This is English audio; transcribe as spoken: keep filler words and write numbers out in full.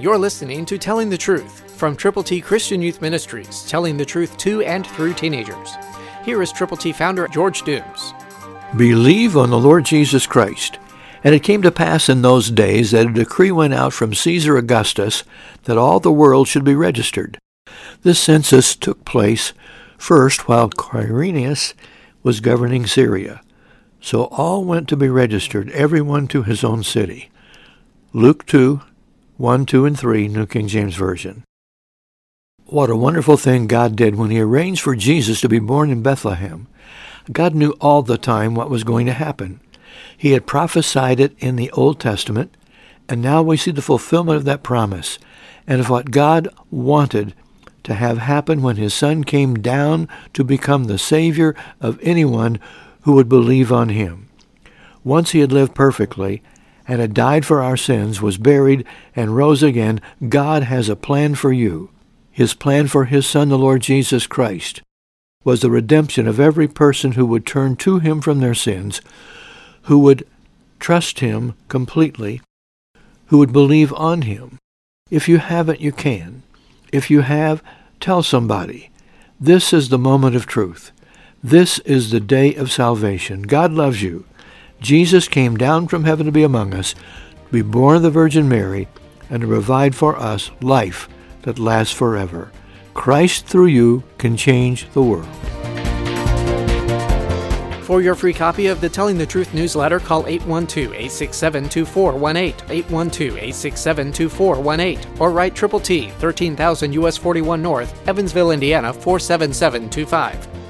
You're listening to Telling the Truth from Triple T Christian Youth Ministries, telling the truth to and through teenagers. Here is Triple T founder George Dooms. Believe on the Lord Jesus Christ. And it came to pass in those days that a decree went out from Caesar Augustus that all the world should be registered. This census took place first while Quirinius was governing Syria. So all went to be registered, everyone to his own city. Luke two, one, two, and three, New King James Version. What a wonderful thing God did when he arranged for Jesus to be born in Bethlehem. God knew all the time what was going to happen. He had prophesied it in the Old Testament, and now we see the fulfillment of that promise and of what God wanted to have happen when his Son came down to become the Savior of anyone who would believe on him. Once he had lived perfectly and had died for our sins, was buried, and rose again, God has a plan for you. His plan for his Son, the Lord Jesus Christ, was the redemption of every person who would turn to him from their sins, who would trust him completely, who would believe on him. If you haven't, you can. If you have, tell somebody. This is the moment of truth. This is the day of salvation. God loves you. Jesus came down from heaven to be among us, to be born of the Virgin Mary, and to provide for us life that lasts forever. Christ through you can change the world. For your free copy of the Telling the Truth newsletter, call eight one two, eight six seven, two four one eight, eight one two, eight six seven, two four one eight, or write Triple T, thirteen thousand U S forty-one North, Evansville, Indiana, four seven seven two five.